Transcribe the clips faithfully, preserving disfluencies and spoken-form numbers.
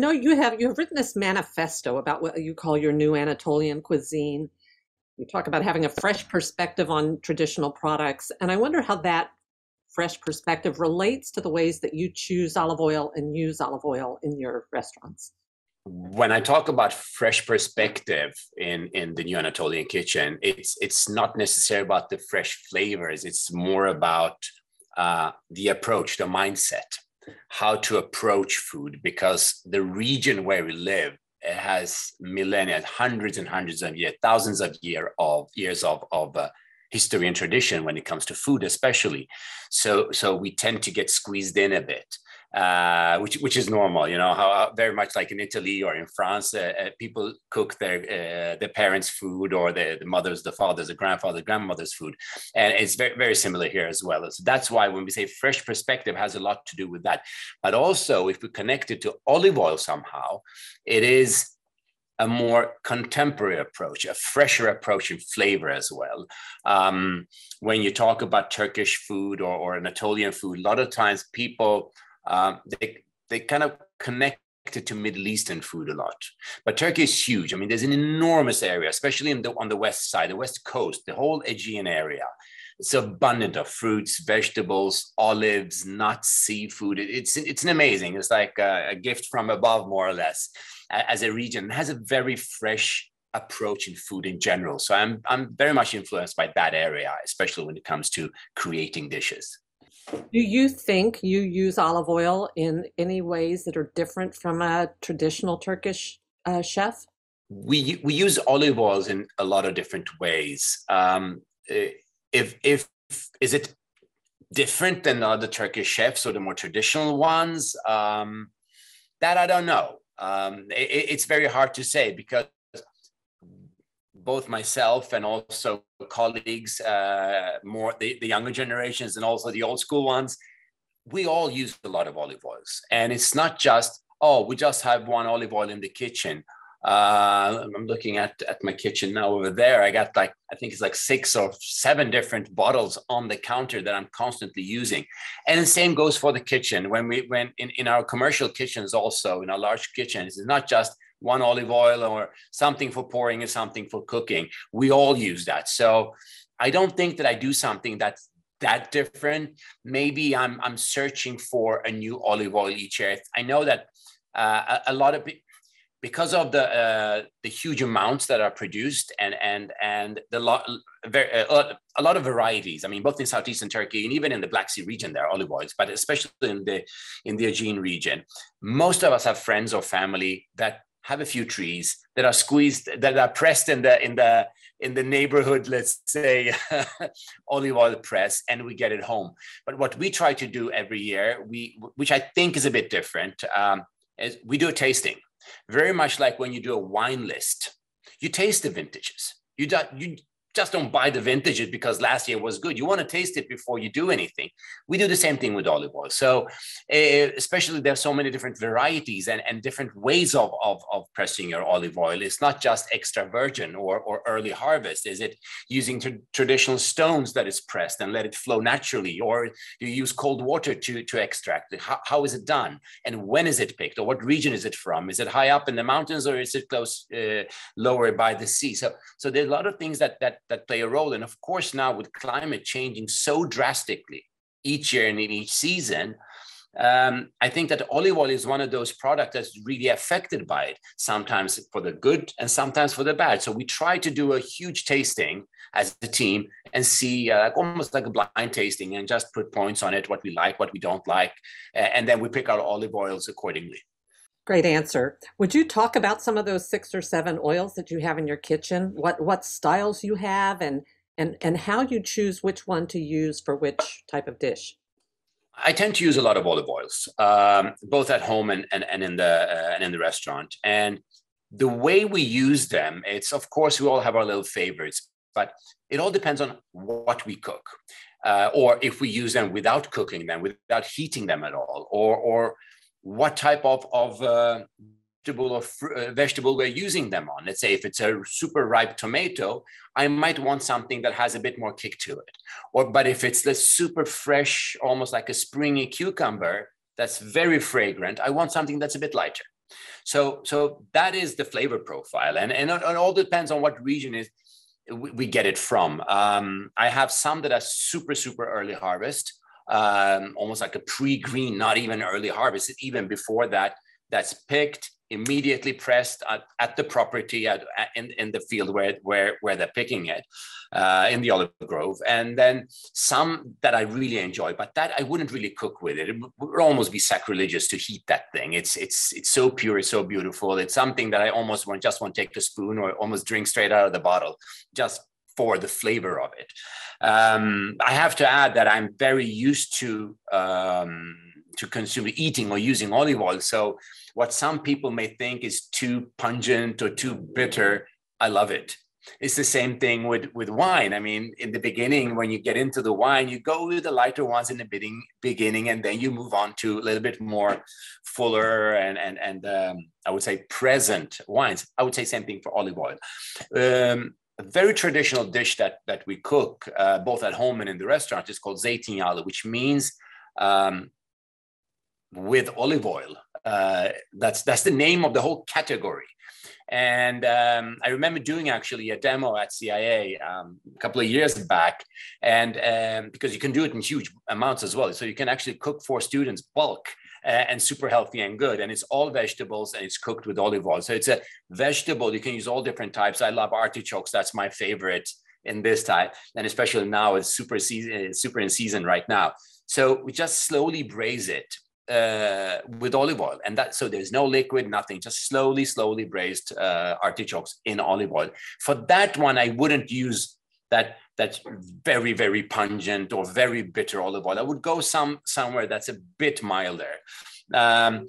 know you have you have written this manifesto about what you call your new Anatolian cuisine. You talk about having a fresh perspective on traditional products, and I wonder how that fresh perspective relates to the ways that you choose olive oil and use olive oil in your restaurants. When I talk about fresh perspective in, in the New Anatolian Kitchen, it's it's not necessarily about the fresh flavors. It's more about uh, the approach, the mindset, how to approach food, because the region where we live, it has millennia, hundreds and hundreds of years, thousands of year of years of of uh, history and tradition when it comes to food, especially. So so we tend to get squeezed in a bit. Uh, which which is normal, you know. How very much like in Italy or in France, uh, uh, people cook their uh, their parents' food, or the, the mothers, the fathers, the grandfathers, grandmothers' food, and it's very very similar here as well. So that's why when we say fresh perspective, has a lot to do with that. But also, if we connect it to olive oil somehow, it is a more contemporary approach, a fresher approach in flavor as well. Um, when you talk about Turkish food or, or Anatolian food, a lot of times people Um, they, they kind of connected to Middle Eastern food a lot. But Turkey is huge. I mean, there's an enormous area, especially in the, on the west side, the west coast, the whole Aegean area. It's abundant of fruits, vegetables, olives, nuts, seafood. It, it's, it's an amazing. It's like a, a gift from above, more or less, as a region. It has a very fresh approach in food in general. So I'm, I'm very much influenced by that area, especially when it comes to creating dishes. Do you think you use olive oil in any ways that are different from a traditional Turkish uh, chef? We we use olive oils in a lot of different ways. Um, if if is it different than other Turkish chefs or the more traditional ones? Um, that I don't know. Um, it, it's very hard to say, because both myself and also colleagues, uh, more the, the younger generations and also the old school ones, we all use a lot of olive oils. And it's not just, oh, we just have one olive oil in the kitchen. Uh, I'm looking at, at my kitchen now over there. I got like, I think it's like six or seven different bottles on the counter that I'm constantly using. And the same goes for the kitchen. When we, when in, in our commercial kitchens also, in our large kitchens, it's not just one olive oil or something for pouring and something for cooking. We all use that. So I don't think that I do something that's that different. Maybe I'm I'm searching for a new olive oil each year. I know that uh, a, a lot of people, because of the uh, the huge amounts that are produced and and and the lot very, uh, a lot of varieties. I mean, both in southeastern Turkey and even in the Black Sea region, there are olive oils, but especially in the in the Aegean region, most of us have friends or family that have a few trees that are squeezed, that are pressed in the in the in the neighborhood, let's say, olive oil press, and we get it home. But what we try to do every year, we which I think is a bit different, um, is we do a tasting. Very much like when you do a wine list, you taste the vintages. You do, you just don't buy the vintages because last year was good. You want to taste it before you do anything. We do the same thing with olive oil. So uh, especially there's so many different varieties and, and different ways of, of, of pressing your olive oil. It's not just extra virgin or, or early harvest. Is it using t- traditional stones that is pressed and let it flow naturally? Or do you use cold water to, to extract it? How, how is it done? And when is it picked? Or what region is it from? Is it high up in the mountains, or is it close, uh, lower by the sea? So, so there's a lot of things that, that that play a role. And of course, now with climate changing so drastically each year and in each season, um, I think that olive oil is one of those products that's really affected by it, sometimes for the good and sometimes for the bad. So we try to do a huge tasting as a team and see uh, like almost like a blind tasting, and just put points on it, what we like, what we don't like. And then we pick our olive oils accordingly. Great answer. Would you talk about some of those six or seven oils that you have in your kitchen? What what styles you have, and and and how you choose which one to use for which type of dish? I tend to use a lot of olive oils, um, both at home and and, and in the uh, and in the restaurant. And the way we use them, it's of course we all have our little favorites, but it all depends on what we cook, uh, or if we use them without cooking them, without heating them at all, or or. what type of, of uh, vegetable or fr- uh, vegetable we're using them on. Let's say if it's a super ripe tomato, I might want something that has a bit more kick to it. Or, but if it's the super fresh, almost like a springy cucumber that's very fragrant, I want something that's a bit lighter. So, so that is the flavor profile, and and it all depends on what region is we, we get it from. Um, I have some that are super super early harvest, um, almost like a pre-green, not even early harvest, even before that. That's picked, immediately pressed at, at the property, at, at, in, in the field where, where, where they're picking it, uh, in the olive grove. And then some that I really enjoy, but that I wouldn't really cook with it. It would almost be sacrilegious to heat that thing. It's, it's, it's so pure, it's so beautiful. It's something that I almost want, just want to take the spoon or almost drink straight out of the bottle, just for the flavor of it. Um, I have to add that I'm very used to, um, to consume eating or using olive oil. So what some people may think is too pungent or too bitter, I love it. It's the same thing with, with wine. I mean, in the beginning, when you get into the wine, you go with the lighter ones in the beginning, beginning and then you move on to a little bit more fuller and, and, and um, I would say present wines. I would say same thing for olive oil. Um, a very traditional dish that, that we cook, uh, both at home and in the restaurant, is called zeytinyalı, which means um, with olive oil. Uh, that's that's the name of the whole category. And um, I remember doing actually a demo at C I A um, a couple of years back, and um, because you can do it in huge amounts as well. So you can actually cook for students bulk uh, and super healthy and good. And it's all vegetables and it's cooked with olive oil. So it's a vegetable. You can use all different types. I love artichokes. That's my favorite in this type. And especially now it's super, season, super in season right now. So we just slowly braise it. Uh, with olive oil, and that so there's no liquid, nothing, just slowly, slowly braised uh, artichokes in olive oil. For that one, I wouldn't use that that very, very pungent or very bitter olive oil. I would go some somewhere that's a bit milder. Um,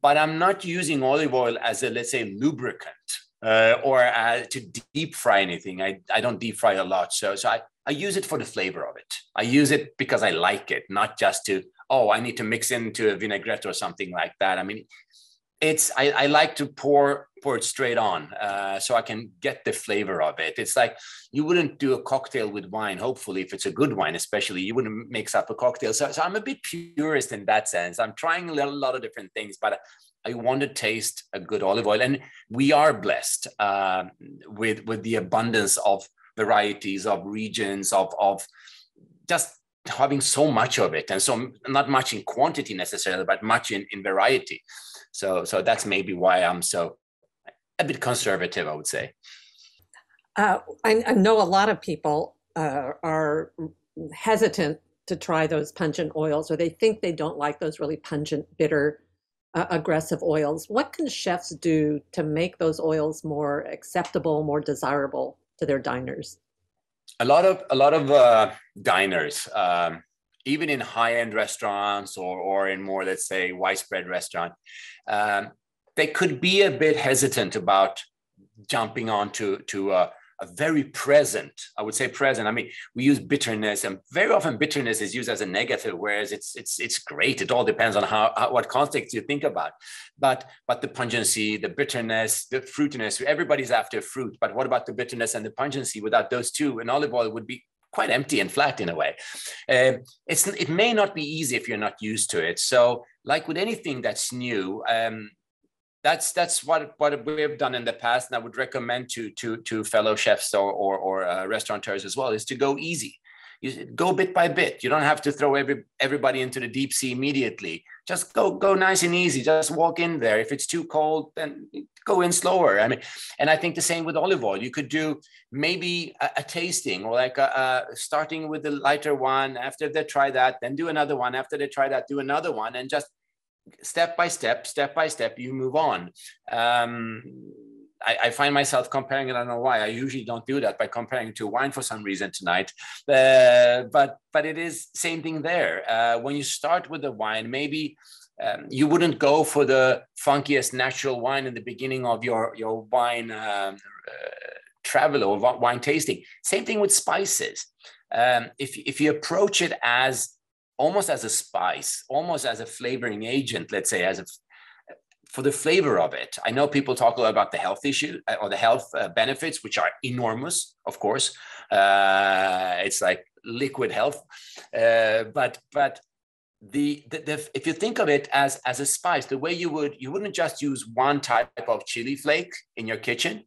but I'm not using olive oil as a, let's say, lubricant uh, or uh, to deep fry anything. I, I don't deep fry a lot, so so I, I use it for the flavor of it. I use it because I like it, not just to, oh, I need to mix into a vinaigrette or something like that. I mean, it's I, I like to pour pour it straight on uh, so I can get the flavor of it. It's like you wouldn't do a cocktail with wine, hopefully, if it's a good wine, especially, you wouldn't mix up a cocktail. So, so I'm a bit purist in that sense. I'm trying a lot of different things, but I want to taste a good olive oil. And we are blessed uh, with, with the abundance of varieties, of regions, of, of just having so much of it, and so not much in quantity necessarily, but much in, in variety. So, so that's maybe why I'm so a bit conservative, I would say. Uh, I, I know a lot of people uh, are hesitant to try those pungent oils, or they think they don't like those really pungent, bitter, uh, aggressive oils. What can chefs do to make those oils more acceptable, more desirable to their diners? A lot of a lot of uh, diners, um, even in high-end restaurants or or in more, let's say, widespread restaurant, um, they could be a bit hesitant about jumping on to to a, a very present. I would say present. I mean, we use bitterness, and very often bitterness is used as a negative, whereas it's it's it's great. It all depends on how, how what context you think about. But but the pungency, the bitterness, the fruitiness, everybody's after fruit. But what about the bitterness and the pungency? Without those two, an olive oil would be quite empty and flat in a way. Um, it's it may not be easy if you're not used to it. So like with anything that's new, um, that's that's what what we have done in the past, and I would recommend to to to fellow chefs or or, or uh, restaurateurs as well, is to go easy. You go bit by bit. You don't have to throw every, everybody into the deep sea immediately. Just go go nice and easy. Just walk in there. If it's too cold, then go in slower. I mean, and I think the same with olive oil. You could do maybe a, a tasting, or like a, a starting with the lighter one. After they try that, then do another one. After they try that, do another one, and just step by step, step by step, you move on. Um, I, I find myself comparing it. I don't know why. I usually don't do that by comparing to wine for some reason tonight. Uh, but but it is same thing there. Uh, when you start with the wine, maybe um, you wouldn't go for the funkiest natural wine in the beginning of your your wine um, uh, travel or wine tasting. Same thing with spices. Um, if if you approach it as almost as a spice, almost as a flavoring agent, let's say, as a for the flavor of it. I know people talk a lot about the health issue or the health uh, benefits, which are enormous, of course. Uh, it's like liquid health, uh, but but the, the, the if you think of it as as a spice, the way you would you wouldn't just use one type of chili flake in your kitchen.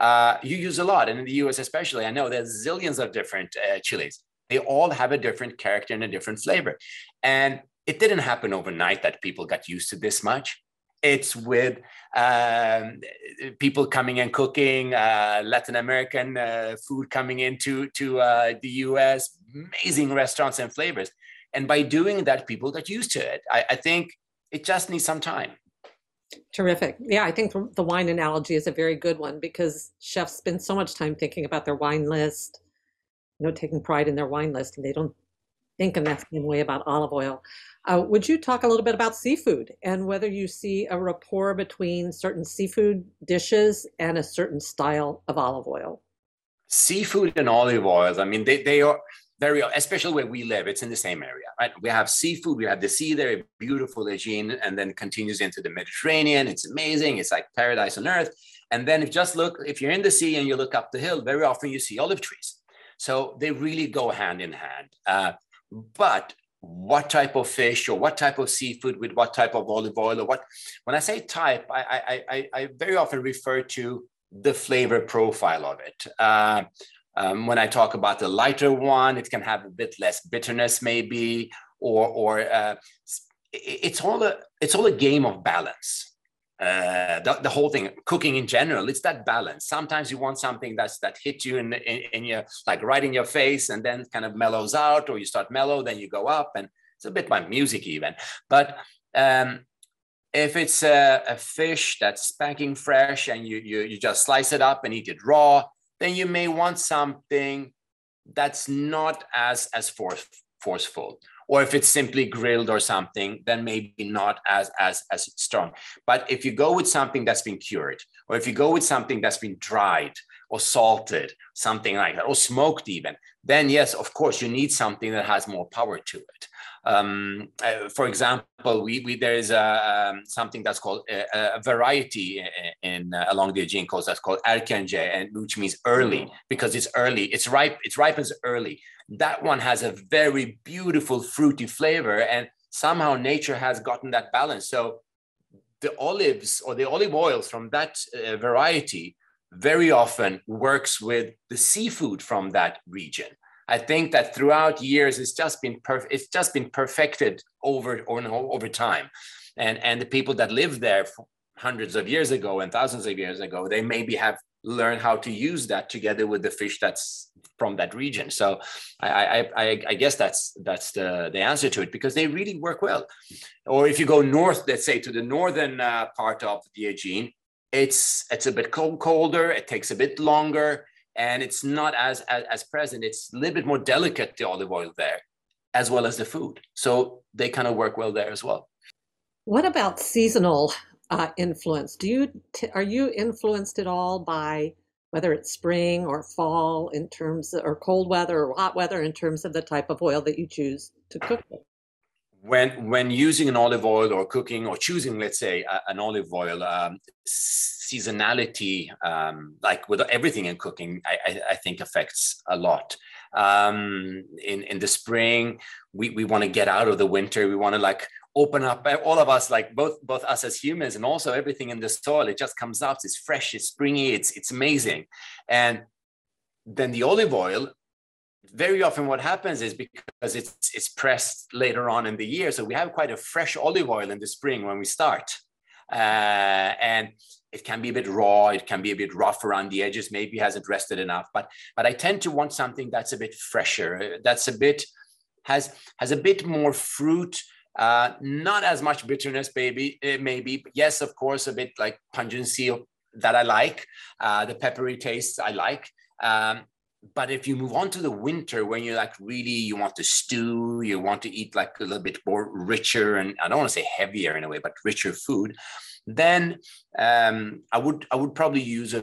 Uh, you use a lot, and in the U S especially, I know there's zillions of different uh, chilies. They all have a different character and a different flavor. And it didn't happen overnight that people got used to this much. It's with um, people coming and cooking, uh, Latin American uh, food coming into to, uh, the U S, amazing restaurants and flavors. And by doing that, people got used to it. I, I think it just needs some time. Terrific. Yeah, I think the wine analogy is a very good one, because chefs spend so much time thinking about their wine list, you know, taking pride in their wine list, and they don't think in that same way about olive oil. Uh, would you talk a little bit about seafood and whether you see a rapport between certain seafood dishes and a certain style of olive oil? Seafood and olive oils, I mean, they, they are very, especially where we live, it's in the same area, right? We have seafood, we have the sea there, beautiful Aegean, and then continues into the Mediterranean. It's amazing. It's like paradise on earth. And then if just look, if you're in the sea and you look up the hill, very often you see olive trees. So they really go hand in hand. Uh, but what type of fish or what type of seafood with what type of olive oil or what, when I say type, I, I, I, I very often refer to the flavor profile of it. Uh, Um, when I talk about the lighter one, it can have a bit less bitterness, maybe, or or uh, it's all a it's all a game of balance. Uh, the, the whole thing, cooking in general, it's that balance. Sometimes you want something that's that hits you in, in in your like right in your face, and then kind of mellows out, or you start mellow, then you go up, and it's a bit like music even. But um, if it's a, a fish that's spanking fresh, and you you you just slice it up and eat it raw, then you may want something that's not as, as force, forceful. Or if it's simply grilled or something, then maybe not as, as, as strong. But if you go with something that's been cured, or if you go with something that's been dried or salted, something like that, or smoked even, then yes, of course, you need something that has more power to it. Um, uh, for example, we, we, there is a, um, something that's called a, a variety in, in uh, along the Aegean coast that's called Arkanje, and which means early, because it's early, it's ripe, it ripens early. That one has a very beautiful fruity flavor, and somehow nature has gotten that balance. So the olives or the olive oils from that uh, variety very often works with the seafood from that region. I think that throughout years, it's just been perfect. It's just been perfected over or no, over time, and and the people that lived there hundreds of years ago and thousands of years ago, they maybe have learned how to use that together with the fish that's from that region. So I I, I, I guess that's that's the the answer to it, because they really work well. Or if you go north, let's say to the northern uh, part of the Aegean, It's it's a bit cold, colder. It takes a bit longer, and it's not as, as as present. It's a little bit more delicate, the olive oil there, as well as the food. So they kind of work well there as well. What about seasonal uh, influence? Do you t- are you influenced at all by whether it's spring or fall in terms of, or cold weather or hot weather in terms of the type of oil that you choose to cook with? When when using an olive oil or cooking or choosing, let's say, uh, an olive oil, um, seasonality, um, like with everything in cooking, I, I, I think affects a lot. Um, in, in the spring, we, we want to get out of the winter. We want to like open up, all of us, like both both us as humans and also everything in the soil. It just comes out. It's fresh. It's springy. It's it's amazing. And then the olive oil, very often what happens is because it's it's pressed later on in the year, so we have quite a fresh olive oil in the spring when we start, uh, and it can be a bit raw, it can be a bit rough around the edges, maybe hasn't rested enough, but but I tend to want something that's a bit fresher, that's a bit has has a bit more fruit, uh, not as much bitterness, baby, maybe, yes, of course, a bit like pungency that I like, uh, the peppery tastes I like. Um, But if you move on to the winter, when you're like really, you want to stew, you want to eat like a little bit more richer, and I don't want to say heavier in a way, but richer food, then um, I would I would probably use a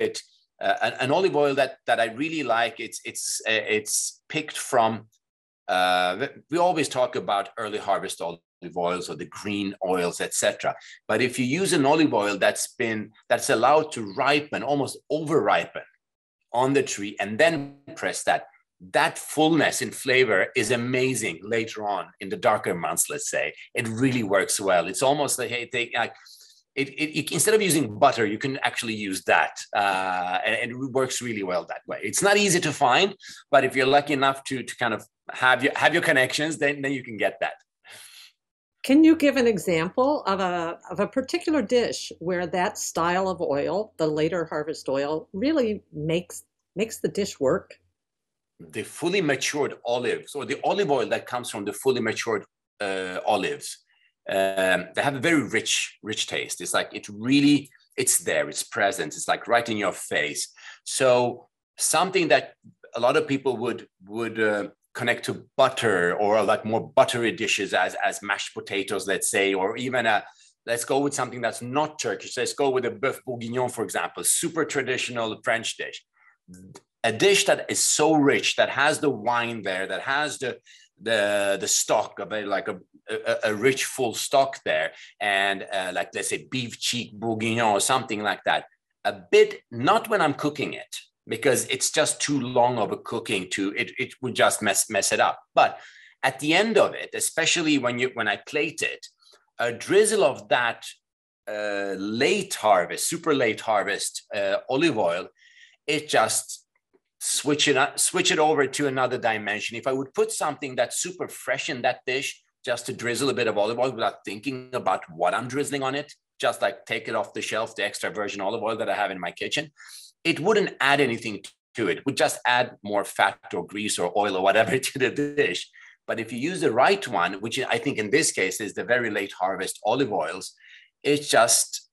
bit uh, an olive oil that that I really like. It's it's uh, it's picked from. Uh, we always talk about early harvest olive oils or the green oils, et cetera. But if you use an olive oil that's been that's allowed to ripen, almost over ripen on the tree, and then press that, that fullness in flavor is amazing later on in the darker months, let's say. It really works well. It's almost like, hey, take, like, it, it, it, instead of using butter, you can actually use that. Uh, and, and it works really well that way. It's not easy to find, but if you're lucky enough to, to kind of have your, have your connections, then, then you can get that. Can you give an example of a, of a particular dish where that style of oil, the later harvest oil, really makes, makes the dish work? The fully matured olives, or the olive oil that comes from the fully matured uh, olives, um, they have a very rich, rich taste. It's like, it really, it's there, it's present. It's like right in your face. So something that a lot of people would, would uh, connect to butter, or like more buttery dishes as, as mashed potatoes, let's say, or even a, let's go with something that's not Turkish. Let's go with a boeuf bourguignon, for example, super traditional French dish. A dish that is so rich, that has the wine there, that has the the, the stock of a, like a, a, a rich full stock there, and uh, like, let's say, beef cheek bourguignon or something like that. A bit, not when I'm cooking it, because it's just too long of a cooking to, it, it would just mess, mess it up. But at the end of it, especially when, you, when I plate it, a drizzle of that uh, late harvest, super late harvest uh, olive oil, it just, switch it up, switch it over to another dimension. If I would put something that's super fresh in that dish, just to drizzle a bit of olive oil without thinking about what I'm drizzling on it, just like take it off the shelf, the extra virgin olive oil that I have in my kitchen, it wouldn't add anything to it. It would just add more fat or grease or oil or whatever to the dish. But if you use the right one, which I think in this case is the very late harvest olive oils, it just,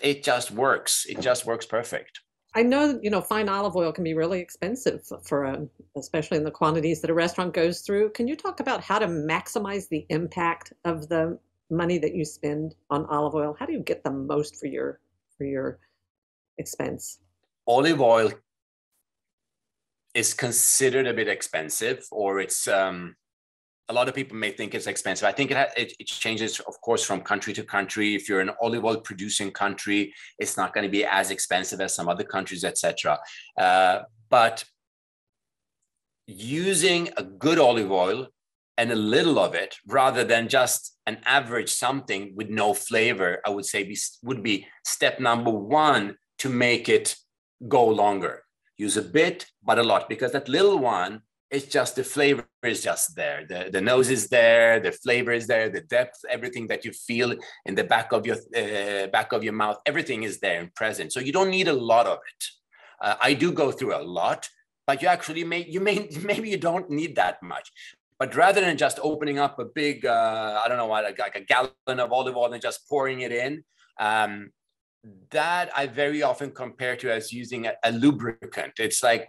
it just works. It just works perfect. I know, you know, fine olive oil can be really expensive for, um, especially in the quantities that a restaurant goes through. Can you talk about how to maximize the impact of the money that you spend on olive oil? How do you get the most for your, for your expense? Olive oil is considered a bit expensive, or it's, um, a lot of people may think it's expensive. I think it, it, it changes, of course, from country to country. If you're an olive oil producing country, it's not going to be as expensive as some other countries, et cetera. Uh, but using a good olive oil and a little of it, rather than just an average something with no flavor, I would say be, would be step number one to make it go longer. Use a bit, but a lot, because that little one, it's just the flavor is just there. The, the nose is there, the flavor is there, the depth, everything that you feel in the back of your uh, back of your mouth, everything is there and present. So you don't need a lot of it. Uh, I do go through a lot, but you actually may, you may, maybe you don't need that much. But rather than just opening up a big, uh, I don't know what, like, like a gallon of olive oil and just pouring it in, um, that I very often compare to as using a, a lubricant. It's like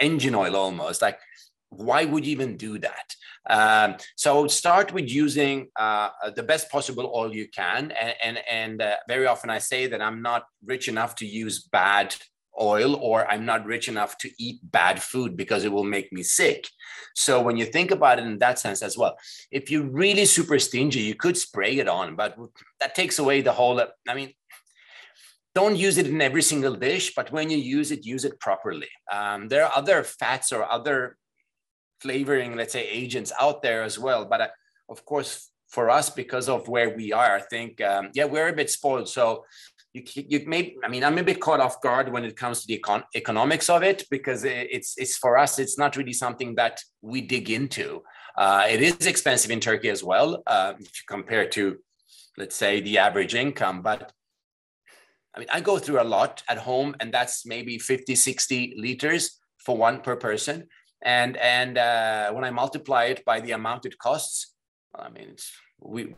engine oil almost. Like, why would you even do that? Um, so start with using uh, the best possible oil you can. And, and, and uh, very often I say that I'm not rich enough to use bad oil, or I'm not rich enough to eat bad food because it will make me sick. So when you think about it in that sense as well, if you're really super stingy, you could spray it on, but that takes away the whole, I mean, don't use it in every single dish, but when you use it, use it properly. Um, there are other fats or other flavoring, let's say, agents out there as well. But uh, of course, for us, because of where we are, I think, um, yeah, we're a bit spoiled. So you, you may, I mean, I'm a bit caught off guard when it comes to the econ economics of it, because it's, it's for us, it's not really something that we dig into. Uh, it is expensive in Turkey as well, uh, if you compare to, let's say, the average income, but I mean, I go through a lot at home, and that's maybe fifty, sixty liters for one per person. And, and uh, when I multiply it by the amount it costs, I mean, it's, we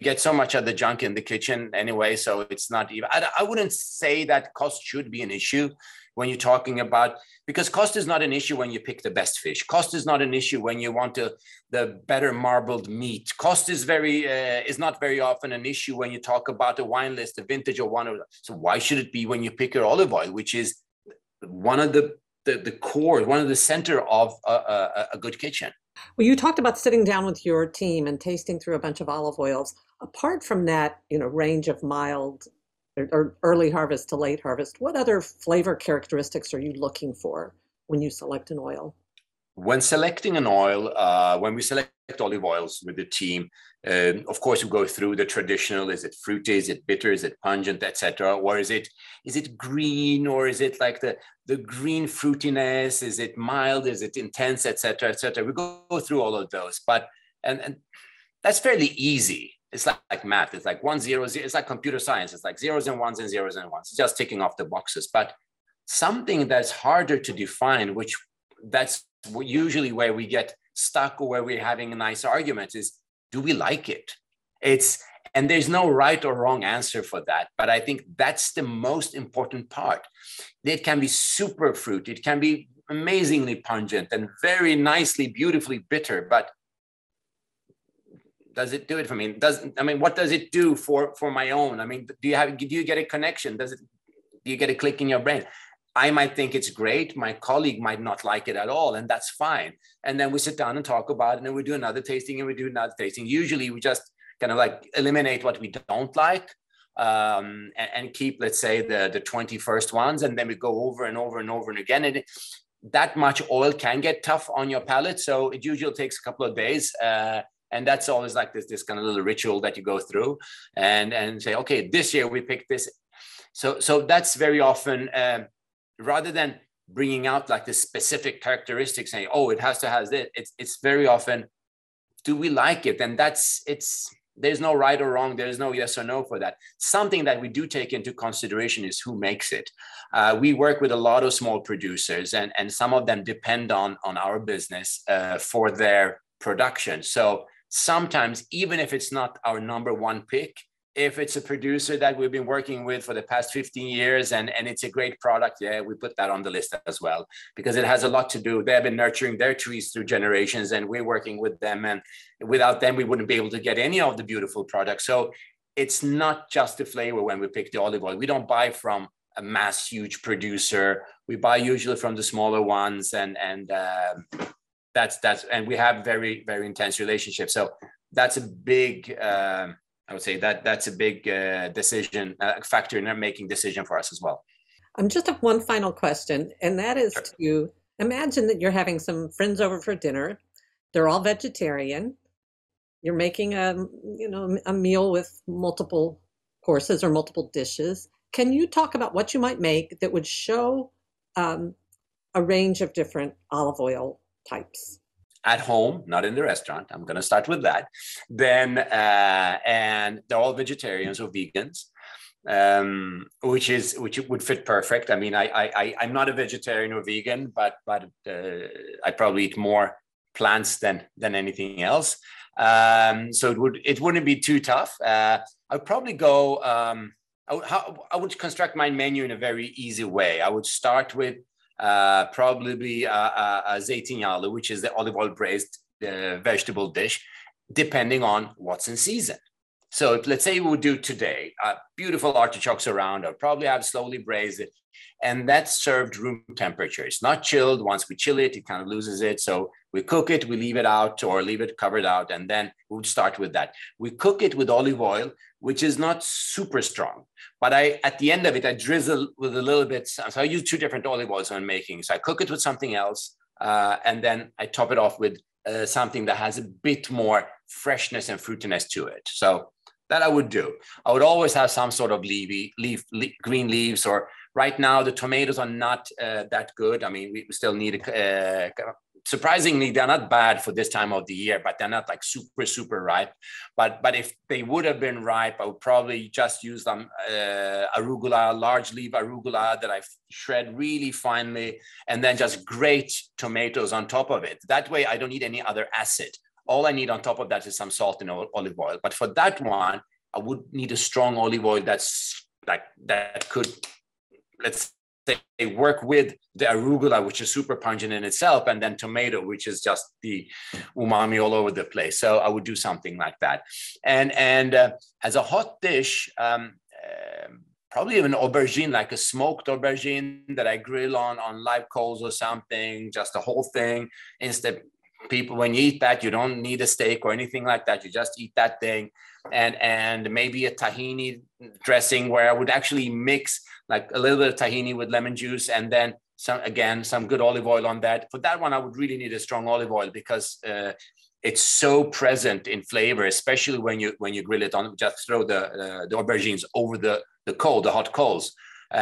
get so much of the junk in the kitchen anyway, so it's not even, I, I wouldn't say that cost should be an issue when you're talking about, because cost is not an issue when you pick the best fish. Cost is not an issue when you want to, the better marbled meat. Cost is very uh, is not very often an issue when you talk about a wine list, a vintage or one. So why should it be when you pick your olive oil, which is one of the, the, the core, one of the center of a, a, a good kitchen? Well, you talked about sitting down with your team and tasting through a bunch of olive oils. Apart from that, you know, range of mild or early harvest to late harvest, what other flavor characteristics are you looking for when you select an oil? When selecting an oil, uh, when we select olive oils with the team, uh, of course, we go through the traditional: is it fruity, is it bitter, is it pungent, et cetera, or is it is it green, or is it like the the green fruitiness? Is it mild? Is it intense, et cetera, et cetera? We go through all of those, but and and that's fairly easy. It's like, like math. It's like one zero zero. It's like computer science. It's like zeros and ones and zeros and ones. It's just ticking off the boxes. But something that's harder to define, which that's usually where we get stuck or where we're having a nice argument, is, do we like it? It's, and there's no right or wrong answer for that. But I think that's the most important part. It can be super fruit. It can be amazingly pungent and very nicely, beautifully bitter. But does it do it for me? Does, I mean, what does it do for, for my own? I mean, do you have, do you get a connection? Does it, do you get a click in your brain? I might think it's great. My colleague might not like it at all, and that's fine. And then we sit down and talk about it, and then we do another tasting, and we do another tasting. Usually we just kind of like eliminate what we don't like, um, and, and keep, let's say, the, the twenty-first ones, and then we go over and over and over and again. And it, that much oil can get tough on your palate, so it usually takes a couple of days. Uh, And that's always like this, this kind of little ritual that you go through and, and say, okay, this year we picked this. So, so that's very often, um, rather than bringing out like the specific characteristics saying, oh, it has to have this, it's, it's very often, do we like it? And that's, it's, there's no right or wrong. There's no yes or no for that. Something that we do take into consideration is who makes it. Uh, we work with a lot of small producers, and, and some of them depend on, on our business uh, for their production. So sometimes, even if it's not our number one pick, if it's a producer that we've been working with for the past fifteen years and, and it's a great product, yeah, we put that on the list as well, because it has a lot to do. They've been nurturing their trees through generations, and we're working with them. And without them, we wouldn't be able to get any of the beautiful products. So it's not just the flavor when we pick the olive oil. We don't buy from a mass huge producer. We buy usually from the smaller ones, and, and, uh, That's that's and we have very, very intense relationships. So that's a big, uh, I would say that that's a big uh, decision uh, factor in making decision for us as well. I'm just have one final question, and that is sure. to imagine that you're having some friends over for dinner. They're all vegetarian. You're making a you know a meal with multiple courses or multiple dishes. Can you talk about what you might make that would show um, a range of different olive oil types? At home, not in the restaurant. I'm going to start with that. Then, uh, and they're all vegetarians or vegans, um, which is which would fit perfect. I mean, I I I'm not a vegetarian or vegan, but but uh, I probably eat more plants than than anything else. Um, so it would it wouldn't be too tough. Uh, I'd probably go. Um, I would, how, I would construct my menu in a very easy way. I would start with Uh, probably a uh, uh, zeytinyalı, which is the olive oil braised uh, vegetable dish, depending on what's in season. So if, let's say we would do today, uh, beautiful artichokes around, I'll probably have slowly braised it, and that's served room temperature. It's not chilled. Once we chill it, it kind of loses it. So we cook it, we leave it out or leave it covered out, and then we would start with that. We cook it with olive oil, which is not super strong, but I, at the end of it, I drizzle with a little bit. So I use two different olive oils when making. So I cook it with something else, uh, and then I top it off with uh, something that has a bit more freshness and fruitiness to it. So that I would do. I would always have some sort of leafy, leaf, leaf, green leaves, or right now the tomatoes are not uh, that good. I mean, we still need a, uh, surprisingly, they're not bad for this time of the year, but they're not like super, super ripe. But but if they would have been ripe, I would probably just use them uh, arugula, large leaf arugula that I shred really finely, and then just grate tomatoes on top of it. That way I don't need any other acid. All I need on top of that is some salt and olive oil. But for that one, I would need a strong olive oil that's like that could, let's they work with the arugula, which is super pungent in itself, and then tomato, which is just the umami all over the place. So I would do something like that. And and uh, as a hot dish, um, uh, probably even aubergine, like a smoked aubergine that I grill on on live coals or something, just the whole thing. Instead, people, when you eat that, you don't need a steak or anything like that. You just eat that thing. And and maybe a tahini dressing, where I would actually mix like a little bit of tahini with lemon juice, and then some, again, some good olive oil on that. For that one, I would really need a strong olive oil because uh, it's so present in flavor, especially when you when you grill it on, just throw the, uh, the aubergines over the, the coal, the hot coals, uh,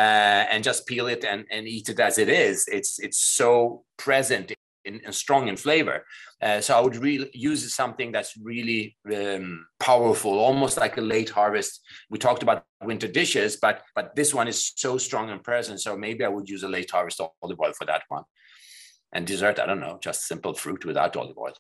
and just peel it and, and eat it as it is. It's, it's so present in, and strong in flavor. Uh, so I would really use something that's really um, powerful, almost like a late harvest. We talked about winter dishes, but but this one is so strong and present. So maybe I would use a late harvest olive oil for that one. And dessert, I don't know, just simple fruit without olive oil.